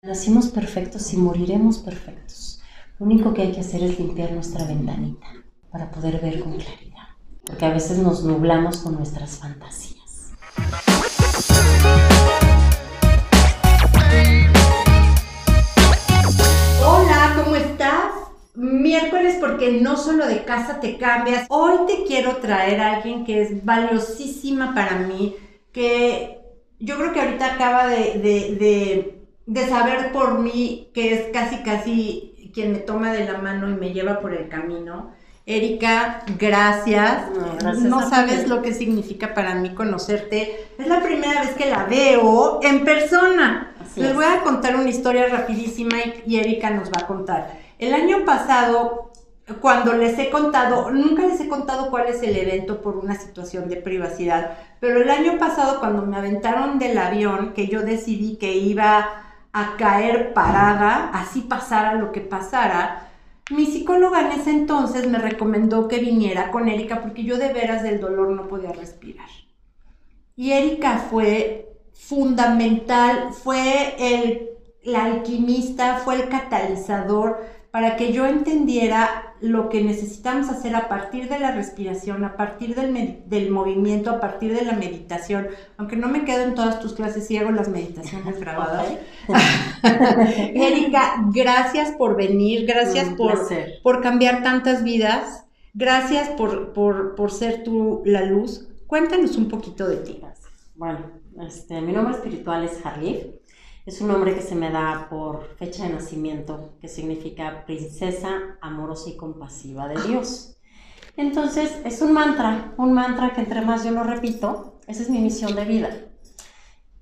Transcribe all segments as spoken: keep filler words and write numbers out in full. Nacimos perfectos y moriremos perfectos. Lo único que hay que hacer es limpiar nuestra ventanita para poder ver con claridad, porque a veces nos nublamos con nuestras fantasías. Hola, ¿cómo estás? Miércoles, porque no solo de casa te cambias. Hoy te quiero traer a alguien que es valiosísima para mí, que yo creo que ahorita acaba de... de, de de saber por mí, que es casi casi quien me toma de la mano y me lleva por el camino. Erika, gracias. No, gracias no sabes ti. Lo que significa para mí conocerte. Es la primera vez que la veo en persona. Así Les es. Voy a contar una historia rapidísima y, y Erika nos va a contar. El año pasado, cuando les he contado, nunca les he contado cuál es el evento por una situación de privacidad, pero el año pasado cuando me aventaron del avión, que yo decidí que iba a caer parada, así pasara lo que pasara, mi psicóloga en ese entonces me recomendó que viniera con Erika porque yo de veras del dolor no podía respirar. Y Erika fue fundamental, fue el, la alquimista, fue el catalizador para que yo entendiera lo que necesitamos hacer a partir de la respiración, a partir del, del movimiento, a partir de la meditación. Aunque no me quedo en todas tus clases y hago las meditaciones grabadas. Erika, gracias por venir, gracias por, por cambiar tantas vidas, gracias por, por, por ser tú la luz. Cuéntanos un poquito de ti. Bueno, este, mi nombre espiritual es Hardlife. Es un nombre que se me da por fecha de nacimiento, que significa princesa amorosa y compasiva de Dios. Entonces, es un mantra, un mantra que entre más yo lo repito, esa es mi misión de vida.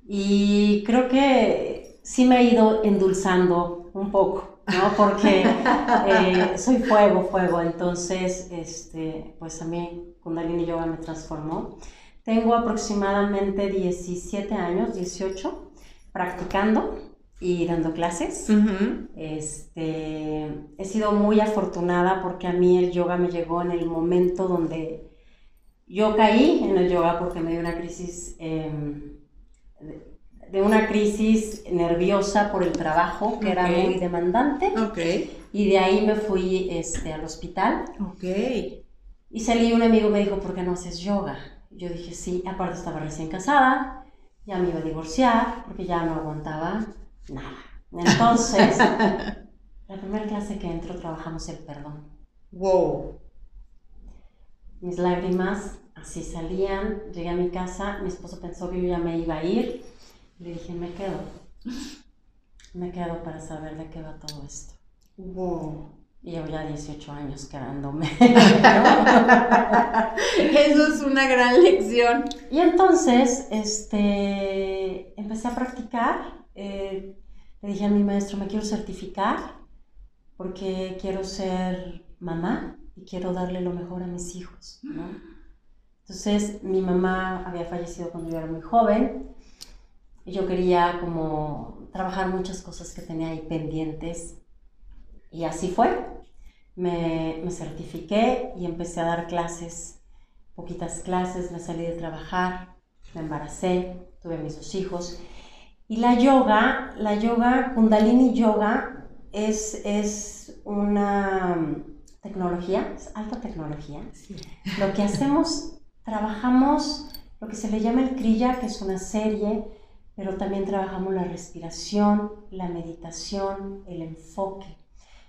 Y creo que sí me he ido endulzando un poco, ¿no? Porque eh, soy fuego, fuego. Entonces, este, pues a mí Kundalini Yoga me transformó. Tengo aproximadamente diecisiete años, dieciocho practicando y dando clases. Uh-huh. Este, he sido muy afortunada porque a mí el yoga me llegó en el momento donde yo caí en el yoga porque me dio una crisis, eh, de una crisis nerviosa por el trabajo que okay. era muy demandante. Okay. Y de ahí me fui este, al hospital. Okay. Y salí, un amigo me dijo, ¿por qué no haces yoga? Yo dije, sí, aparte estaba recién casada. Ya me iba a divorciar porque ya no aguantaba nada. Entonces, la primera clase que entro trabajamos el perdón. ¡Wow! Mis lágrimas así salían. Llegué a mi casa, mi esposo pensó que yo ya me iba a ir. Le dije, me quedo. Me quedo para saber de qué va todo esto. ¡Wow! Y llevo ya dieciocho años quedándome. Eso es una gran lección. Y entonces, este, empecé a practicar. Eh, le dije a mi maestro, me quiero certificar porque quiero ser mamá y quiero darle lo mejor a mis hijos, ¿no? Entonces, mi mamá había fallecido cuando yo era muy joven. Y yo quería como trabajar muchas cosas que tenía ahí pendientes. Y así fue. Me, me certifiqué y empecé a dar clases, poquitas clases, me salí de trabajar, me embaracé, tuve mis dos hijos. Y la yoga, la yoga, Kundalini Yoga, es, es una tecnología, es alta tecnología. Sí. Lo que hacemos, trabajamos lo que se le llama el Kriya, que es una serie, pero también trabajamos la respiración, la meditación, el enfoque.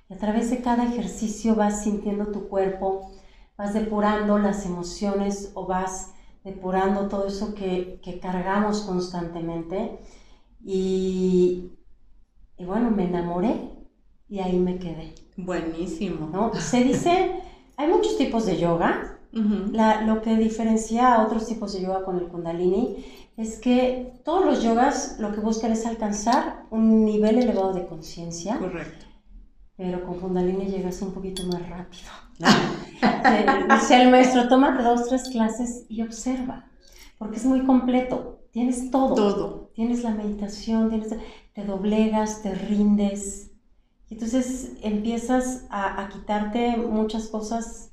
A través de cada ejercicio vas sintiendo tu cuerpo, vas depurando las emociones o vas depurando todo eso que, que cargamos constantemente. Y, y bueno, me enamoré y ahí me quedé. Buenísimo. ¿No? Se dice, hay muchos tipos de yoga. Uh-huh. La, lo que diferencia a otros tipos de yoga con el Kundalini es que todos los yogas lo que buscan es alcanzar un nivel elevado de conciencia. Correcto. Pero con Kundalini llegas un poquito más rápido. Dice el maestro, tómate dos, tres clases y observa, porque es muy completo. Tienes todo. Todo. Tienes la meditación, tienes, te doblegas, te rindes. Y entonces empiezas a, a quitarte muchas cosas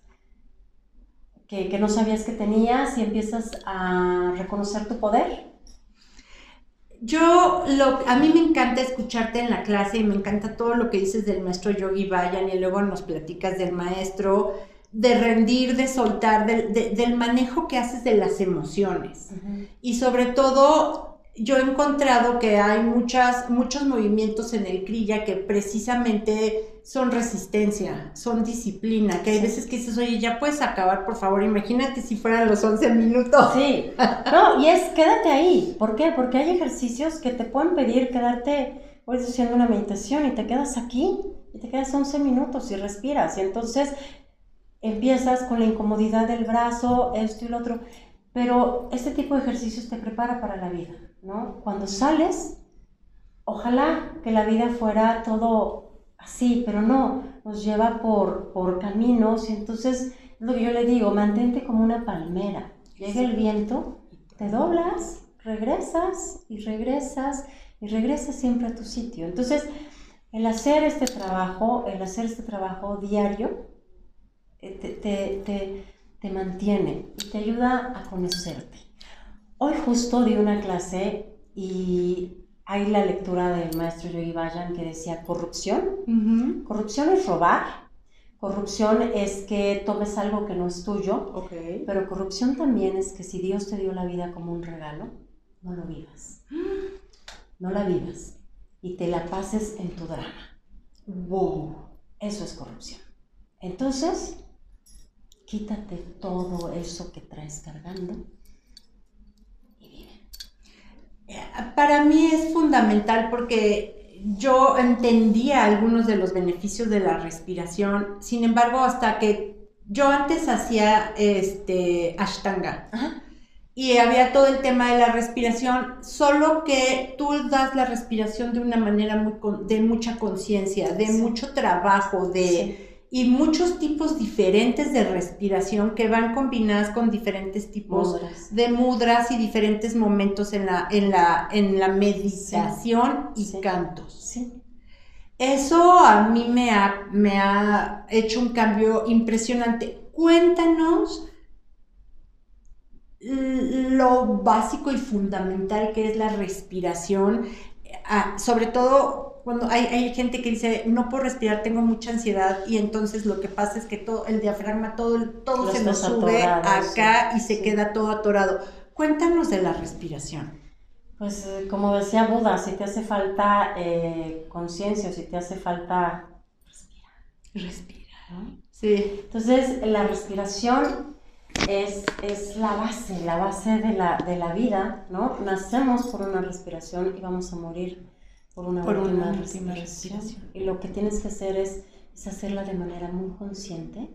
que, que no sabías que tenías y empiezas a reconocer tu poder. Yo, lo, a mí me encanta escucharte en la clase y me encanta todo lo que dices del maestro Yogi Bhajan y luego nos platicas del maestro, de rendir, de soltar, de, de, del manejo que haces de las emociones. Uh-huh. Y sobre todo, yo he encontrado que hay muchas, muchos movimientos en el Kriya que precisamente son resistencia, son disciplina, que hay veces que dices, oye, ya puedes acabar, por favor, imagínate si fueran los once minutos. Sí, no, y es quédate ahí. ¿Por qué? Porque hay ejercicios que te pueden pedir quedarte, voy haciendo una meditación y te quedas aquí, y te quedas once minutos y respiras, y entonces empiezas con la incomodidad del brazo, esto y lo otro, pero este tipo de ejercicios te prepara para la vida, ¿no? Cuando sales, ojalá que la vida fuera todo así, pero no, nos lleva por, por caminos, y entonces lo que yo le digo, mantente como una palmera, llega el viento, te doblas, regresas y regresas y regresas siempre a tu sitio. Entonces, el hacer este trabajo, el hacer este trabajo diario, te, te, te, te mantiene y te ayuda a conocerte. Hoy justo di una clase y hay la lectura del maestro Yogi Bhajan que decía corrupción. Uh-huh. Corrupción es robar, corrupción es que tomes algo que no es tuyo, okay. Pero corrupción también es que si Dios te dio la vida como un regalo, no lo vivas, no la vivas y te la pases en tu drama. Wow, eso es corrupción. Entonces, quítate todo eso que traes cargando. Para mí es fundamental porque yo entendía algunos de los beneficios de la respiración, sin embargo, hasta que yo antes hacía este, ashtanga. Ajá. Y había todo el tema de la respiración, solo que tú das la respiración de una manera muy con, de mucha conciencia, de sí. mucho trabajo, de... Sí. Y muchos tipos diferentes de respiración que van combinadas con diferentes tipos mudras. de mudras y diferentes momentos en la, en la, en la meditación sí. y sí. cantos. Sí. Eso a mí me ha, me ha hecho un cambio impresionante. Cuéntanos lo básico y fundamental que es la respiración, sobre todo... Cuando hay, hay gente que dice, no puedo respirar, tengo mucha ansiedad, y entonces lo que pasa es que todo el diafragma, todo, todo se nos sube atorados, acá sí, y se sí. queda todo atorado. Cuéntanos de la respiración. Pues como decía Buda, si te hace falta eh, conciencia, si te hace falta respira. Respira, ¿no? Sí. Entonces la respiración es, es la base, la base de la, de la vida, ¿no? Nacemos por una respiración y vamos a morir por una, por última, una última respiración. respiración. Y lo que tienes que hacer es, es hacerla de manera muy consciente.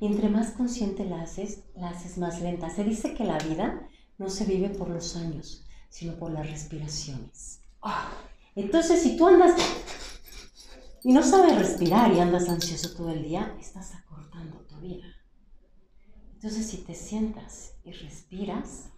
Y entre más consciente la haces, la haces más lenta. Se dice que la vida no se vive por los años, sino por las respiraciones. Oh. Entonces, si tú andas y no sabes respirar y andas ansioso todo el día, estás acortando tu vida. Entonces, si te sientas y respiras,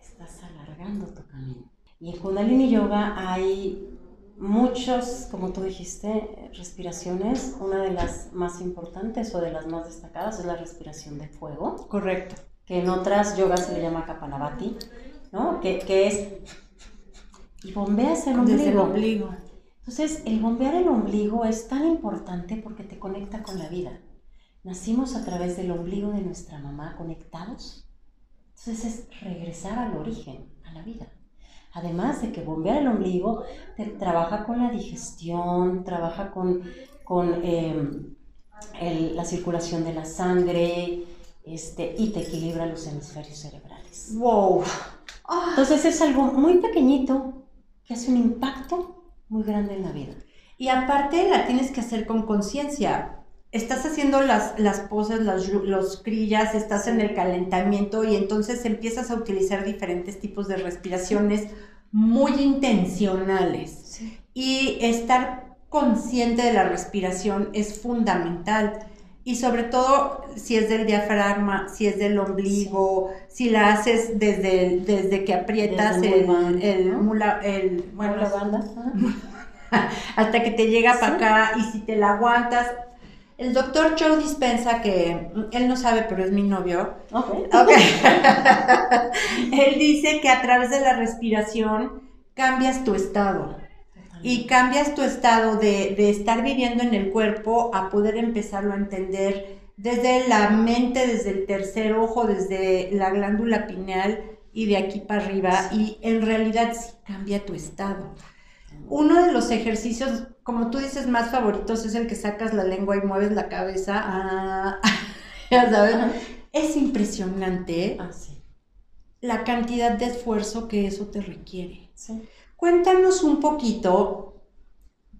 estás alargando tu camino. Y en Kundalini Yoga hay muchos, como tú dijiste, respiraciones. Una de las más importantes o de las más destacadas es la respiración de fuego. Correcto. Que en otras yogas se le llama Kapalabhati, ¿no? Que, que es... Y bombeas el ombligo. Desde el ombligo. Entonces, el bombear el ombligo es tan importante porque te conecta con la vida. Nacimos a través del ombligo de nuestra mamá conectados. Entonces, es regresar al origen, a la vida. Además de que bombear el ombligo te trabaja con la digestión, trabaja con, con eh, el, la circulación de la sangre este, y te equilibra los hemisferios cerebrales. ¡Wow! Entonces es algo muy pequeñito que hace un impacto muy grande en la vida. Y aparte la tienes que hacer con conciencia. Estás haciendo las, las poses, las, los kriyas, estás en el calentamiento y entonces empiezas a utilizar diferentes tipos de respiraciones muy intencionales. Sí. Y estar consciente de la respiración es fundamental. Y sobre todo si es del diafragma, si es del ombligo, sí. si la haces desde, el, desde que aprietas desde el, el, el, ¿no? mula, el bueno, mula banda. Hasta que te llega sí. para acá y si te la aguantas. El doctor Joe Dispenza, que él no sabe, pero es mi novio, okay. Okay. Él dice que a través de la respiración cambias tu estado. Y cambias tu estado de, de estar viviendo en el cuerpo a poder empezarlo a entender desde la mente, desde el tercer ojo, desde la glándula pineal y de aquí para arriba. Y en realidad sí cambia tu estado. Uno de los ejercicios, como tú dices, más favoritos es el que sacas la lengua y mueves la cabeza. Ah, ya sabes, es impresionante ah, sí. la cantidad de esfuerzo que eso te requiere. Sí. Cuéntanos un poquito,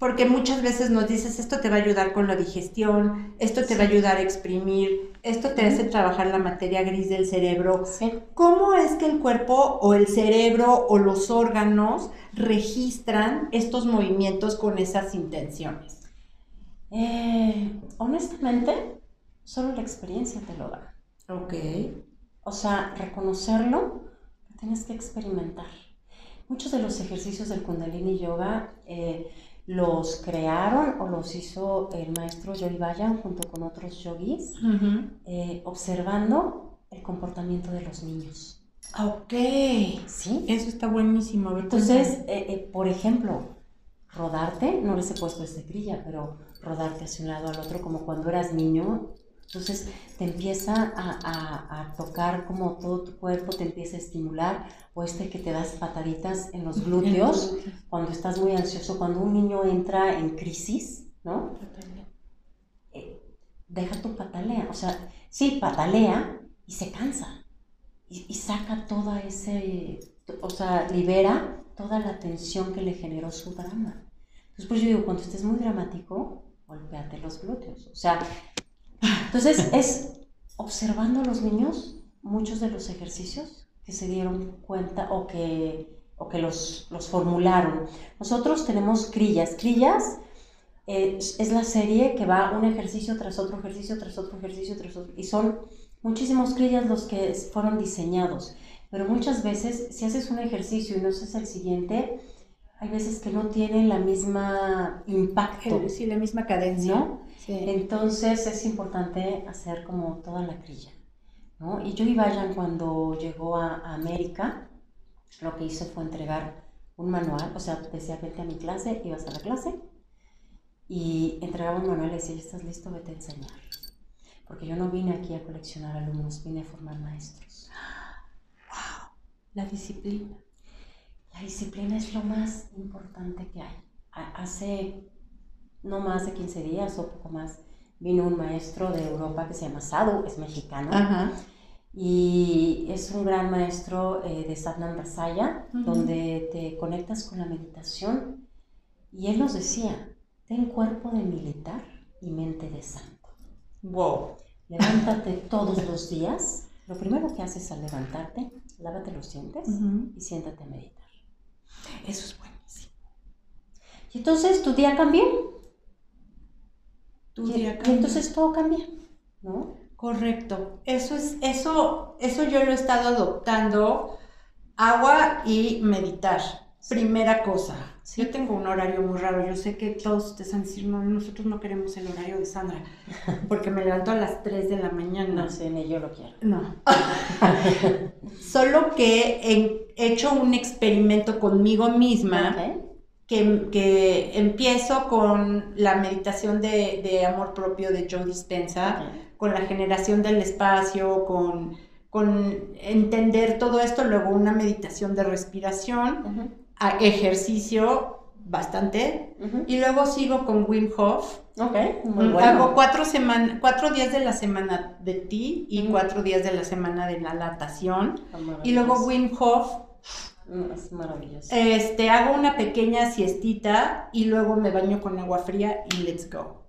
porque muchas veces nos dices, esto te va a ayudar con la digestión, esto te sí. va a ayudar a exprimir, esto te hace trabajar la materia gris del cerebro. Sí. ¿Cómo es que el cuerpo o el cerebro o los órganos registran estos movimientos con esas intenciones? Eh, honestamente, solo la experiencia te lo da. Ok. O sea, reconocerlo, lo tienes que experimentar. Muchos de los ejercicios del Kundalini Yoga eh, los crearon o los hizo el maestro Yogi Bhajan junto con otros yogis, uh-huh. eh, observando el comportamiento de los niños. Ok, sí, eso está buenísimo. Ver, entonces, eh, eh, por ejemplo, rodarte, no les he puesto este Kriya, pero rodarte hacia un lado al otro como cuando eras niño. Entonces te empieza a, a, a tocar como todo tu cuerpo, te empieza a estimular, o este que te das pataditas en los glúteos cuando estás muy ansioso, cuando un niño entra en crisis, ¿no? Eh, deja tu patalea, o sea, sí, patalea y se cansa, y, y saca toda ese, o sea, libera toda la tensión que le generó su drama. Entonces pues yo digo, cuando estés muy dramático, golpéate los glúteos, o sea... Entonces, es observando a los niños muchos de los ejercicios que se dieron cuenta o que, o que los, los formularon. Nosotros tenemos Kriyas. Kriyas eh, es la serie que va un ejercicio tras otro ejercicio, tras otro ejercicio, tras otro. Y son muchísimos Kriyas los que fueron diseñados. Pero muchas veces, si haces un ejercicio y no haces el siguiente, hay veces que no tienen la misma impacto. Sí, la misma cadencia. ¿No? Sí. Entonces es importante hacer como toda la Kriya, ¿no? Y Yogi Bhajan, cuando llegó a, a América, lo que hizo fue entregar un manual, o sea, decía, vete a mi clase, ibas a la clase, y entregaba un manual y decía, ya estás listo, vete a enseñar. Porque yo no vine aquí a coleccionar alumnos, vine a formar maestros. ¡Wow! La disciplina. La disciplina es lo más importante que hay. Hace no más de quince días o poco más vino un maestro de Europa que se llama Sadhu, es mexicano. Ajá. Y es un gran maestro eh, de Sadhana Brasaya, uh-huh. donde te conectas con la meditación. Y él nos decía, ten cuerpo de militar y mente de santo. Wow. Levántate todos los días. Lo primero que haces al levantarte, lávate los dientes uh-huh. y siéntate a meditar. Eso es buenísimo. Y entonces tu día cambió. Tu y, día cambió. Y entonces todo cambia, ¿no? Correcto. Eso es, eso, eso yo lo he estado adoptando. Agua y meditar. Sí. Primera cosa. Sí. Yo tengo un horario muy raro. Yo sé que todos ustedes van a decir, no, nosotros no queremos el horario de Sandra, porque me levanto a las tres de la mañana. No sé, ni yo lo quiero. No. Solo que en he hecho un experimento conmigo misma, okay. que, que empiezo con la meditación de, de amor propio de Joe Dispenza, okay. con la generación del espacio, con, con entender todo esto, luego una meditación de respiración, uh-huh. a ejercicio bastante, uh-huh. y luego sigo con Wim Hof. Okay, muy bueno. Hago cuatro, semana, cuatro días de la semana de ti y uh-huh. cuatro días de la semana de la natación, y luego Wim Hof. Es maravilloso. Este, hago una pequeña siestita y luego me baño con agua fría y let's go.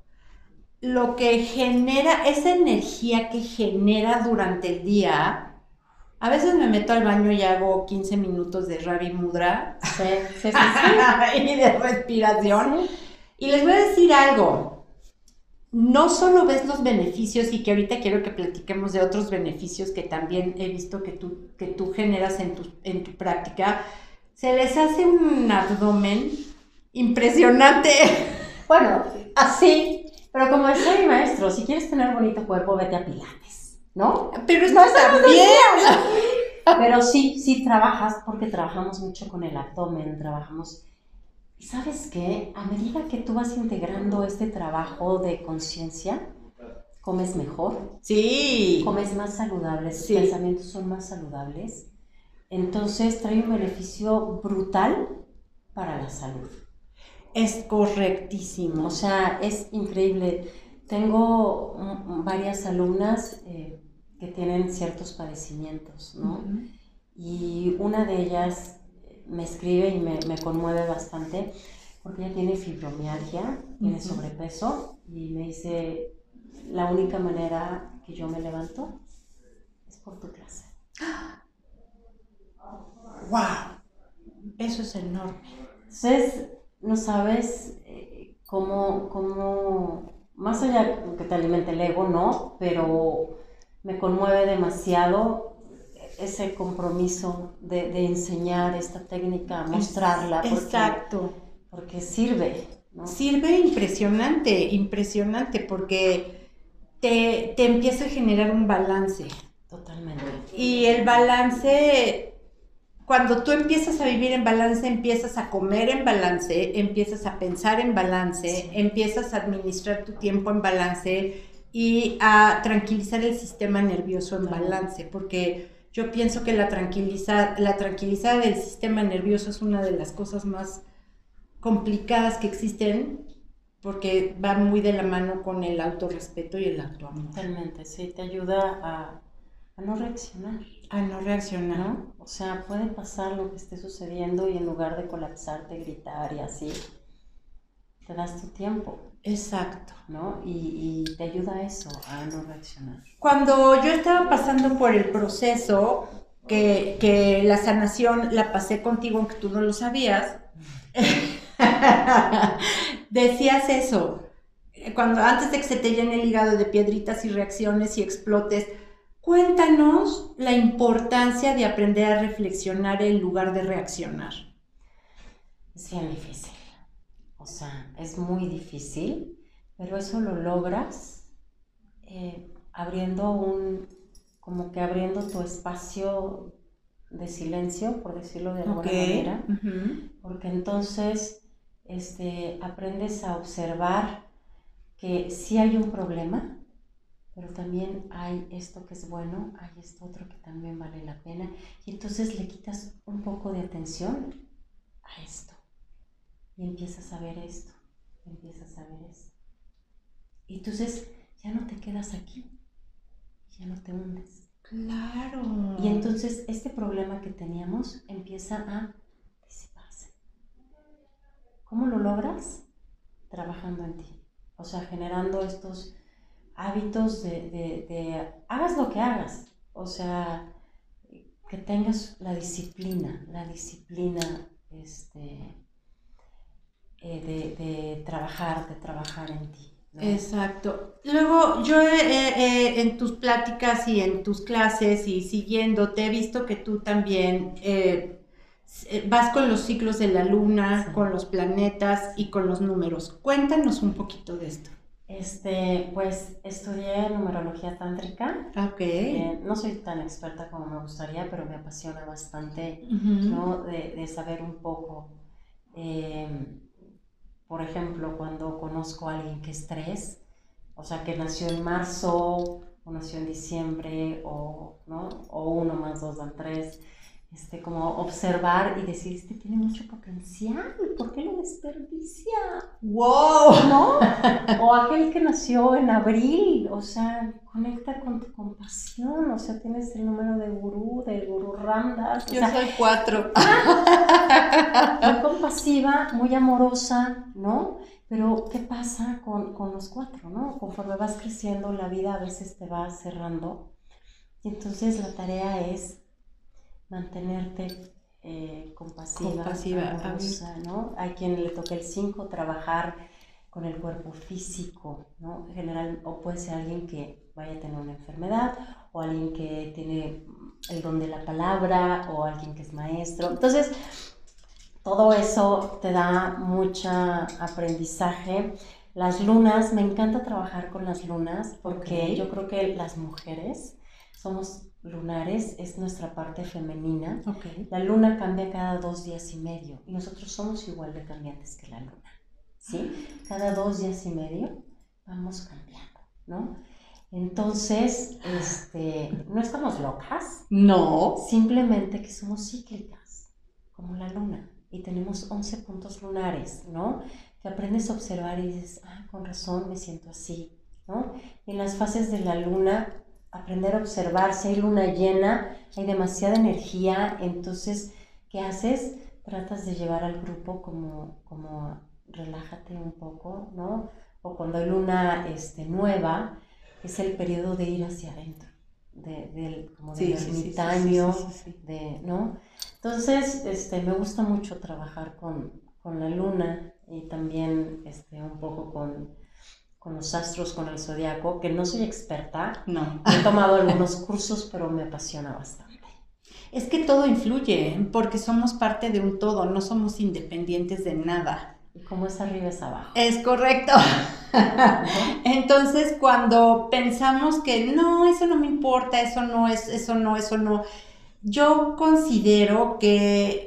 Lo que genera, esa energía que genera durante el día, a veces me meto al baño y hago quince minutos de Ravi Mudra sí, sí, sí, sí. y de respiración. Sí. Y les voy a decir algo. No solo ves los beneficios, y que ahorita quiero que platiquemos de otros beneficios que también he visto que tú, que tú generas en tu, en tu práctica, se les hace un abdomen impresionante. Bueno, así, Pero como decía mi maestro, si quieres tener bonito cuerpo, vete a Pilates, ¿no? Pero es más también. Pero sí, sí trabajas, porque trabajamos mucho con el abdomen, trabajamos... ¿Y sabes qué? A medida que tú vas integrando este trabajo de conciencia, comes mejor. Sí. Comes más saludable, tus sí. pensamientos son más saludables. Entonces trae un beneficio brutal para la salud. Es correctísimo. O sea, es increíble. Tengo varias alumnas eh, que tienen ciertos padecimientos, ¿no? Uh-huh. Y una de ellas... me escribe y me, me conmueve bastante, porque ella tiene fibromialgia, tiene uh-huh. sobrepeso, y me dice, la única manera que yo me levanto es por tu clase. ¡Wow! Eso es enorme. Entonces, no sabes eh, cómo, cómo, más allá que te alimente el ego, no, pero me conmueve demasiado ese compromiso de, de enseñar esta técnica, mostrarla. Porque, exacto. Porque sirve, ¿no? Sirve impresionante, impresionante, porque te, te empieza a generar un balance. Totalmente. Y el balance, cuando tú empiezas a vivir en balance, empiezas a comer en balance, empiezas a pensar en balance, sí. empiezas a administrar tu tiempo en balance y a tranquilizar el sistema nervioso en Totalmente. balance, porque... yo pienso que la tranquilizada, la tranquilizada del sistema nervioso es una de las cosas más complicadas que existen, porque va muy de la mano con el autorrespeto y el autoamor. Totalmente, sí, te ayuda a, a no reaccionar. A no reaccionar. ¿No? O sea, puede pasar lo que esté sucediendo y en lugar de colapsarte, gritar y así, te das tu tiempo. Exacto, ¿no? Y, y te ayuda a eso, a no reaccionar. Cuando yo estaba pasando por el proceso, que, que la sanación la pasé contigo, aunque tú no lo sabías, decías eso, cuando, antes de que se te llene el hígado de piedritas y reacciones y explotes, cuéntanos la importancia de aprender a reflexionar en lugar de reaccionar. Es bien difícil. O sea, es muy difícil, pero eso lo logras eh, abriendo un, como que abriendo tu espacio de silencio, por decirlo de alguna okay. manera, uh-huh. porque entonces este, aprendes a observar que sí hay un problema, pero también hay esto que es bueno, hay esto otro que también vale la pena, y entonces le quitas un poco de atención a esto. Y empiezas a ver esto, empiezas a ver esto. Y entonces ya no te quedas aquí, ya no te hundes. ¡Claro! Y entonces este problema que teníamos empieza a disiparse. ¿Cómo lo logras? Trabajando en ti. O sea, generando estos hábitos de, de, de hagas lo que hagas. O sea, que tengas la disciplina, la disciplina, este... Eh, de, de trabajar, de trabajar en ti, ¿no? Exacto. Luego yo eh, eh, en tus pláticas y en tus clases y siguiéndote he visto que tú también eh, vas con los ciclos de la luna, sí. con los planetas y con los números. Cuéntanos un poquito de esto. Este, pues estudié numerología tántrica. Okay. Eh, no soy tan experta como me gustaría, pero me apasiona bastante, uh-huh. ¿no? De, de saber un poco. Eh, Por ejemplo, cuando conozco a alguien que es tres, o sea, que nació en marzo, o nació en diciembre, o, ¿no? o uno más dos dan tres, este, como observar y decir, este tiene mucho potencial, ¿por qué lo desperdicia? ¡Wow! ¿No? O aquel que nació en abril, o sea, conecta con tu compasión, o sea, tienes el número de gurú, del gurú Ram Dass. Yo sea, soy cuatro. Muy compasiva, muy amorosa, ¿no? Pero, ¿qué pasa con, con los cuatro, no? Conforme vas creciendo, la vida a veces te va cerrando. Y entonces la tarea es mantenerte eh, compasiva, compasiva, amorosa, ¿no? A quien le toque el cinco, trabajar con el cuerpo físico, ¿no? En general, o puede ser alguien que vaya a tener una enfermedad, o alguien que tiene el don de la palabra, o alguien que es maestro. Entonces, todo eso te da mucho aprendizaje. Las lunas, me encanta trabajar con las lunas porque okay. yo creo que las mujeres somos lunares, es nuestra parte femenina. Okay. La luna cambia cada dos días y medio y nosotros somos igual de cambiantes que la luna, ¿sí? Cada dos días y medio vamos cambiando, ¿no? Entonces, este, no estamos locas. No. Simplemente que somos cíclicas, como la luna. Y tenemos once puntos lunares, ¿no? Que aprendes a observar y dices, ah, con razón me siento así, ¿no? Y en las fases de la luna, aprender a observar, si hay luna llena, hay demasiada energía, entonces, ¿qué haces? Tratas de llevar al grupo como, como relájate un poco, ¿no? O cuando hay luna este, nueva, es el periodo de ir hacia adentro, de, de, como del ermitaño, sí, sí, sí, sí, sí, sí. de, ¿no? Entonces, este, me gusta mucho trabajar con, con la luna y también este, un poco con, con los astros, con el zodiaco, que no soy experta, no. He tomado algunos cursos, pero me apasiona bastante. Es que todo influye, porque somos parte de un todo, no somos independientes de nada. Y como es arriba es abajo. Es correcto. Entonces, cuando pensamos que no, eso no me importa, eso no es, eso no, eso no, yo considero que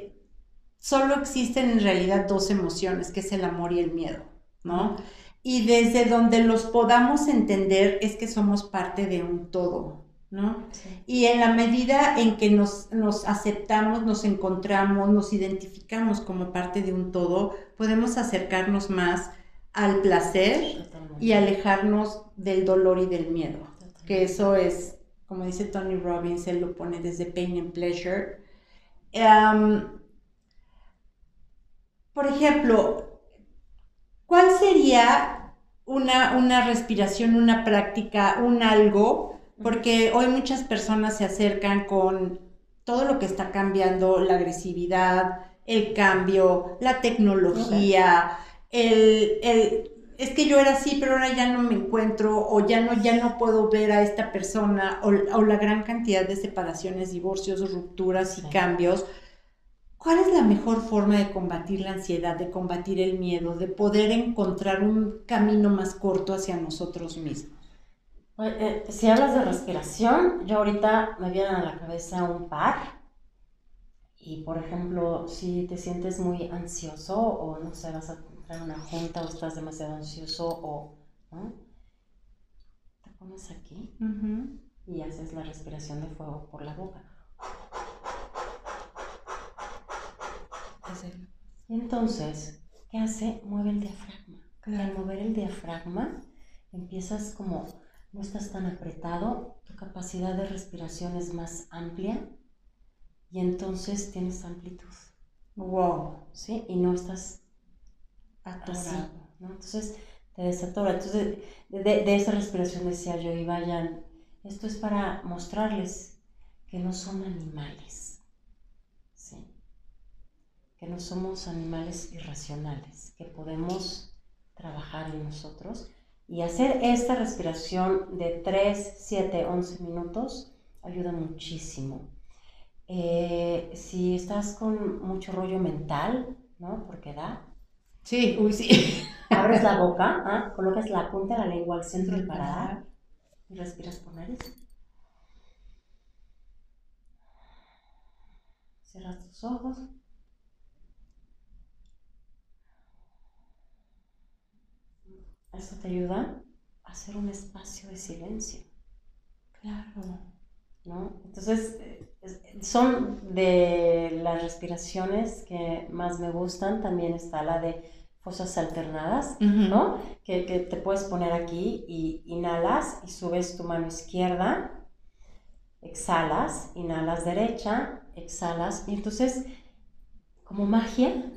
solo existen en realidad dos emociones, que es el amor y el miedo, ¿no? Y desde donde los podamos entender es que somos parte de un todo, ¿no? Sí. Y en la medida en que nos, nos aceptamos, nos encontramos, nos identificamos como parte de un todo, podemos acercarnos más al placer y alejarnos del dolor y del miedo. Totalmente. Que eso es, como dice Tony Robbins, él lo pone desde pain and pleasure. Um, por ejemplo, ¿cuál sería una, una respiración, una práctica, un algo? Porque hoy muchas personas se acercan con todo lo que está cambiando, la agresividad, el cambio, la tecnología... Okay. El, el, es que yo era así, pero ahora ya no me encuentro, o ya no, ya no puedo ver a esta persona, o, o la gran cantidad de separaciones, divorcios, rupturas y sí. cambios. ¿Cuál es la mejor forma de combatir la ansiedad, de combatir el miedo, de poder encontrar un camino más corto hacia nosotros mismos? Eh, eh, si hablas de respiración, yo ahorita me vienen a la cabeza un par. Y, por ejemplo, si te sientes muy ansioso o, no sé, vas a entrar a una junta o estás demasiado ansioso o, ¿no? Te pones aquí uh-huh. y haces la respiración de fuego por la boca. Y entonces, ¿qué hace? Mueve el diafragma. Claro. Al mover el diafragma, empiezas como, no estás tan apretado, tu capacidad de respiración es más amplia. Y entonces tienes amplitud. ¡Wow! ¿Sí? Y no estás atorado, ¿no? Entonces te desatora. Entonces, de, de, de esa respiración decía yo, y vayan, esto es para mostrarles que no son animales, ¿sí? Que no somos animales irracionales, que podemos trabajar en nosotros. Y hacer esta respiración de tres, siete, once minutos ayuda muchísimo. Eh, si estás con mucho rollo mental, ¿no? Porque da. Sí, uy, sí. Abres la boca, ¿ah? Colocas la punta de la lengua al centro del paladar y respiras por nariz. Cierras tus ojos. Eso te ayuda a hacer un espacio de silencio. Claro. ¿No? Entonces, son de las respiraciones que más me gustan. También está la de fosas alternadas, uh-huh. ¿no? Que, que te puedes poner aquí y inhalas y subes tu mano izquierda, exhalas, inhalas derecha, exhalas. Y entonces, como magia,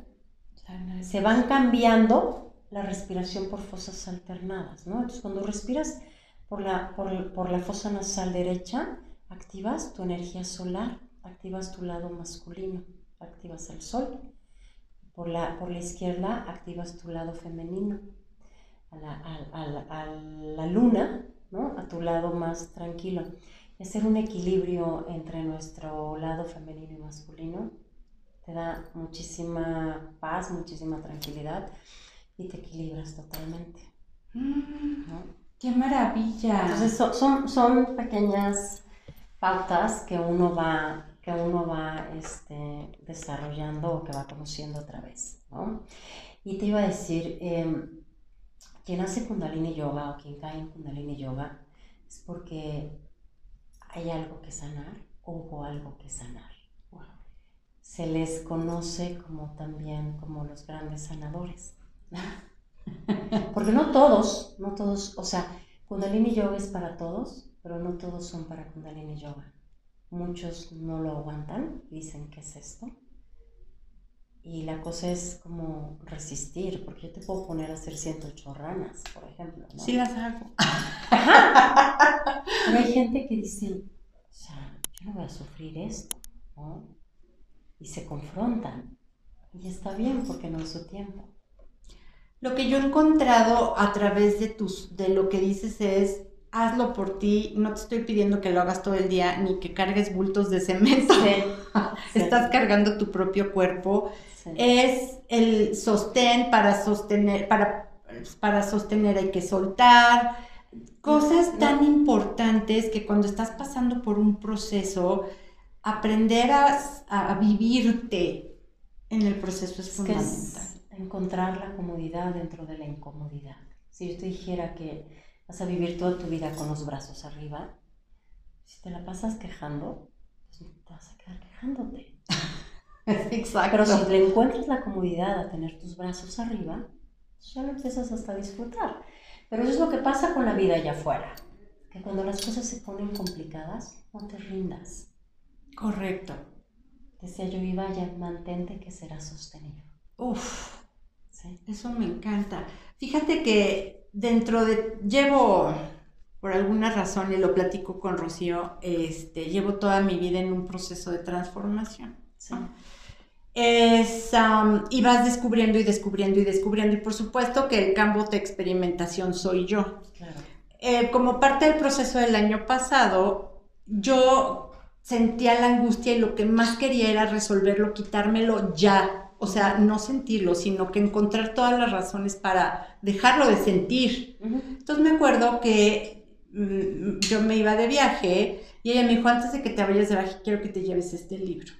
se van cambiando la respiración por fosas alternadas, ¿no? Entonces, cuando respiras por la, por, por la fosa nasal derecha, activas tu energía solar, activas tu lado masculino, activas el sol. Por la, por la izquierda activas tu lado femenino, a la, a, a, la, a la luna, ¿no? A tu lado más tranquilo. Y hacer un equilibrio entre nuestro lado femenino y masculino te da muchísima paz, muchísima tranquilidad y te equilibras totalmente. ¡Qué maravilla! Entonces son, son, son pequeñas pautas que uno va, que uno va este, desarrollando o que va conociendo otra vez, ¿no? Y te iba a decir, eh, quien hace Kundalini Yoga o quien cae en Kundalini Yoga es porque hay algo que sanar o hubo algo que sanar. Wow. Se les conoce como también como los grandes sanadores. Porque no todos, no todos, o sea, Kundalini Yoga es para todos, pero no todos son para Kundalini Yoga. Muchos no lo aguantan, dicen ¿qué es esto? Y la cosa es como resistir, porque yo te puedo poner a hacer ciento ocho ranas, por ejemplo, ¿no? Sí las hago. Ajá. Pero hay gente que dice, o sea, yo no voy a sufrir esto, ¿no? Y se confrontan. Y está bien, porque no es su tiempo. Lo que yo he encontrado a través de tus, de lo que dices es, hazlo por ti, no te estoy pidiendo que lo hagas todo el día, ni que cargues bultos de cemento. Sí, sí. Estás cargando tu propio cuerpo. Sí. Es el sostén para sostener, para, para sostener hay que soltar. Cosas no, tan no. importantes que cuando estás pasando por un proceso, aprender a, a vivirte en el proceso es, es fundamental. Que es... encontrar la comodidad dentro de la incomodidad. Si yo te dijera que vas a vivir toda tu vida con los brazos arriba, si te la pasas quejando, pues te vas a quedar quejándote. Exacto. Pero si le encuentras la comodidad a tener tus brazos arriba, pues ya lo empiezas hasta a disfrutar. Pero eso es lo que pasa con la vida allá afuera, que cuando las cosas se ponen complicadas, no te rindas. Correcto. Decía Yogi Bhajan, mantente que será sostenido. Uf. Sí. Eso me encanta. Fíjate que dentro de, llevo, por alguna razón, y lo platico con Rocío, este, llevo toda mi vida en un proceso de transformación. Sí. ¿No? Es, um, y vas descubriendo y descubriendo y descubriendo, y por supuesto que el campo de experimentación soy yo. Claro. Eh, como parte del proceso del año pasado, yo sentía la angustia y lo que más quería era resolverlo, quitármelo ya. O sea, no sentirlo, sino que encontrar todas las razones para dejarlo de sentir. Uh-huh. Entonces me acuerdo que mmm, yo me iba de viaje y ella me dijo, antes de que te vayas de viaje, quiero que te lleves este libro.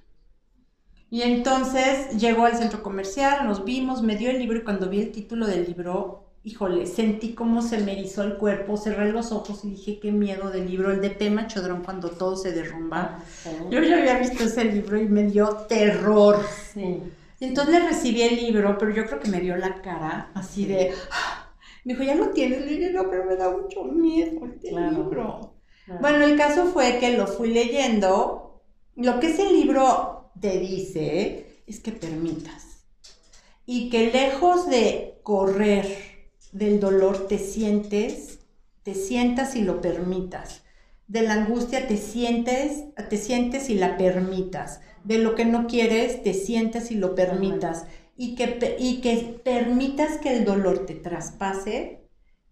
Y entonces llegó al centro comercial, nos vimos, me dio el libro y cuando vi el título del libro, híjole, sentí cómo se me erizó el cuerpo, cerré los ojos y dije, qué miedo del libro, el de Pema Chodron, cuando todo se derrumba. Sí. Yo ya había visto ese libro y me dio terror. Sí. Y entonces le recibí el libro, pero yo creo que me vio la cara así de... ¡Ah! Me dijo, ya lo tienes. Le dije, no, pero me da mucho miedo este claro, libro. Claro. Bueno, el caso fue que lo fui leyendo. Lo que ese libro te dice es que permitas. Y que lejos de correr del dolor te sientes, te sientas y lo permitas. De la angustia te sientes, te sientes y la permitas. De lo que no quieres, te sientas y lo permitas. Y que, y que permitas que el dolor te traspase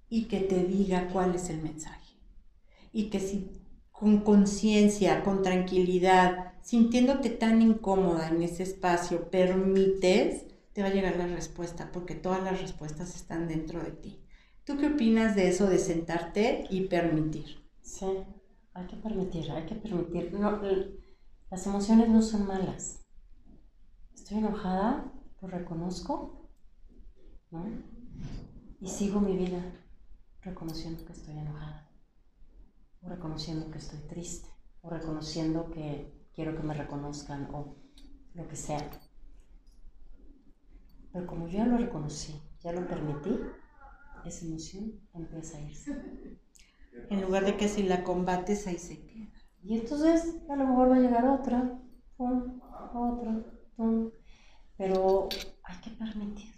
y que te diga cuál es el mensaje. Y que si, con conciencia, con tranquilidad, sintiéndote tan incómoda en ese espacio, permites, te va a llegar la respuesta, porque todas las respuestas están dentro de ti. ¿Tú qué opinas de eso de sentarte y permitir? Sí, hay que permitir, hay que permitir. No, las emociones no son malas. Estoy enojada, lo reconozco, ¿no? Y sigo mi vida reconociendo que estoy enojada, o reconociendo que estoy triste, o reconociendo que quiero que me reconozcan, o lo que sea. Pero como yo ya lo reconocí, ya lo permití, esa emoción empieza a irse. En lugar de que si la combates, ahí se queda. Y entonces, a lo mejor va a llegar otra, pum, otra, pum. Pero hay que permitir.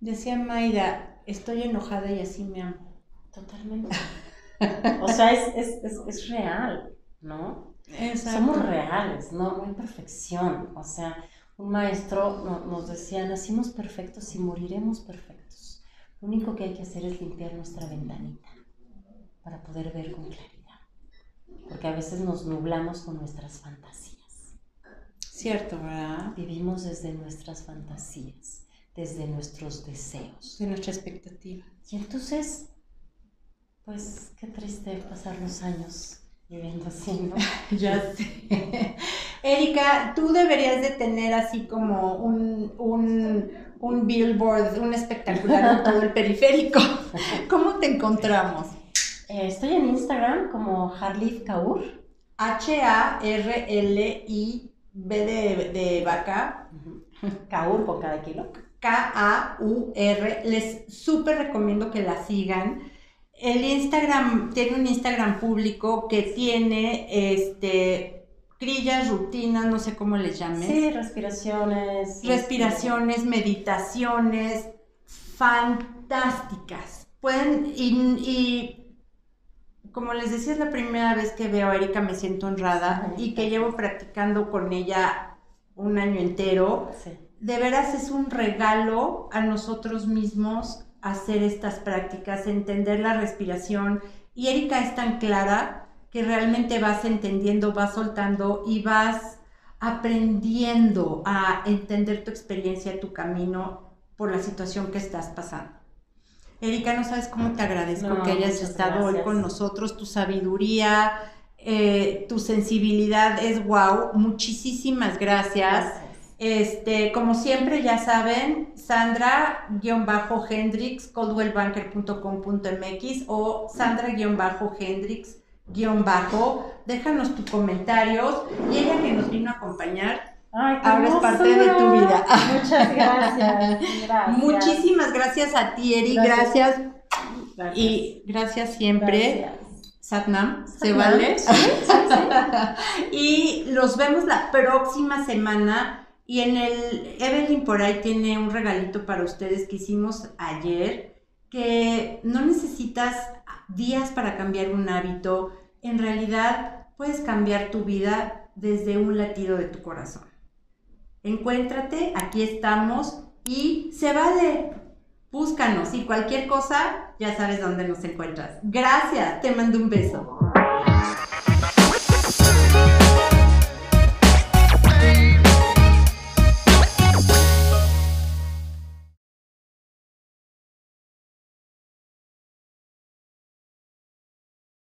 Decía Mayra, estoy enojada y así me amo. Totalmente. O sea, es, es, es, es real, ¿no? Exacto. Somos reales, ¿no? No hay perfección. O sea, un maestro no, nos decía, nacimos perfectos y moriremos perfectos. Lo único que hay que hacer es limpiar nuestra ventanita para poder ver con claridad. Porque a veces nos nublamos con nuestras fantasías. Cierto, ¿verdad? Vivimos desde nuestras fantasías. desde nuestros deseos. De nuestra expectativa. Y entonces, pues qué triste pasar los años viviendo así, ¿no? Ya sé. Erika, tú deberías de tener así como un, un, un billboard, un espectacular en todo el periférico. ¿Cómo te encontramos? Eh, estoy en Instagram como Hardlife Kaur. H A R L I B de, de vaca. Uh-huh. Kaur por cada kilo. K A U R. Les súper recomiendo que la sigan. El Instagram, tiene un Instagram público que tiene este... Crillas, rutinas, no sé cómo les llames. Sí, respiraciones. Respiraciones, meditaciones, fantásticas. Pueden, y, y como les decía, es la primera vez que veo a Erika, me siento honrada, sí, y que llevo practicando con ella un año entero. Sí. De veras es un regalo a nosotros mismos hacer estas prácticas, entender la respiración. Y Erika es tan clara que realmente vas entendiendo, vas soltando y vas aprendiendo a entender tu experiencia, tu camino por la situación que estás pasando. Erika, no sabes cómo te agradezco no, que hayas estado gracias. hoy con nosotros, tu sabiduría, eh, tu sensibilidad es wow, muchísimas gracias. gracias. Este, como siempre, ya saben, Sandra-Hendrix, coldwell banker punto com punto m x o Sandra-Hendrix, guión bajo, déjanos tus comentarios y ella que nos vino a acompañar. Ay, ahora es parte de tu vida. Muchas gracias, gracias. Muchísimas gracias a ti, Eri, gracias. gracias. gracias. Y gracias siempre. Gracias. Satnam, ¿se Satnam. vale? Sí, sí, sí. Y los vemos la próxima semana y en el Evelyn por ahí tiene un regalito para ustedes que hicimos ayer, que no necesitas días para cambiar un hábito. En realidad, puedes cambiar tu vida desde un latido de tu corazón. Encuéntrate, aquí estamos y se vale. Búscanos y cualquier cosa, ya sabes dónde nos encuentras. Gracias, te mando un beso.